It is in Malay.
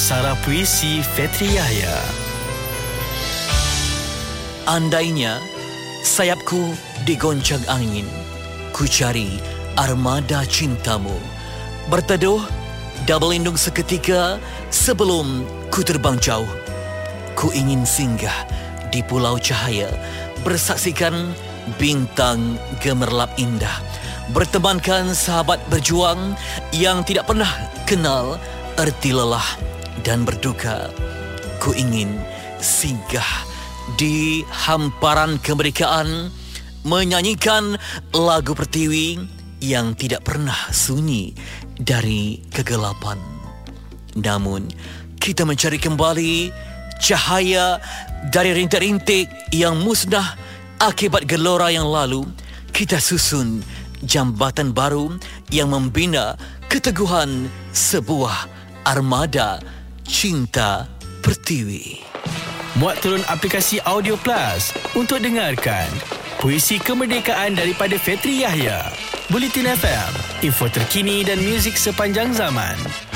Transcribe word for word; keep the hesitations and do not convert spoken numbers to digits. Aksara Puisi Fetri Yahya. Andainya sayapku digoncang angin, ku cari armada cintamu. Berteduh, double lindung seketika sebelum ku terbang jauh. Ku ingin singgah di Pulau Cahaya, bersaksikan bintang gemerlap indah, bertemankan sahabat berjuang yang tidak pernah kenal erti lelah dan berduka. Ku ingin singgah di hamparan kemerdekaan, menyanyikan lagu pertiwi yang tidak pernah sunyi dari kegelapan. Namun kita mencari kembali cahaya dari rintik-rintik yang musnah akibat gelora yang lalu. Kita susun jambatan baru yang membina keteguhan sebuah armada cinta pertiwi. Muat turun aplikasi Audio Plus untuk dengarkan Puisi Kemerdekaan daripada Fetri Yahya. Bulletin F M, info terkini dan muzik sepanjang zaman.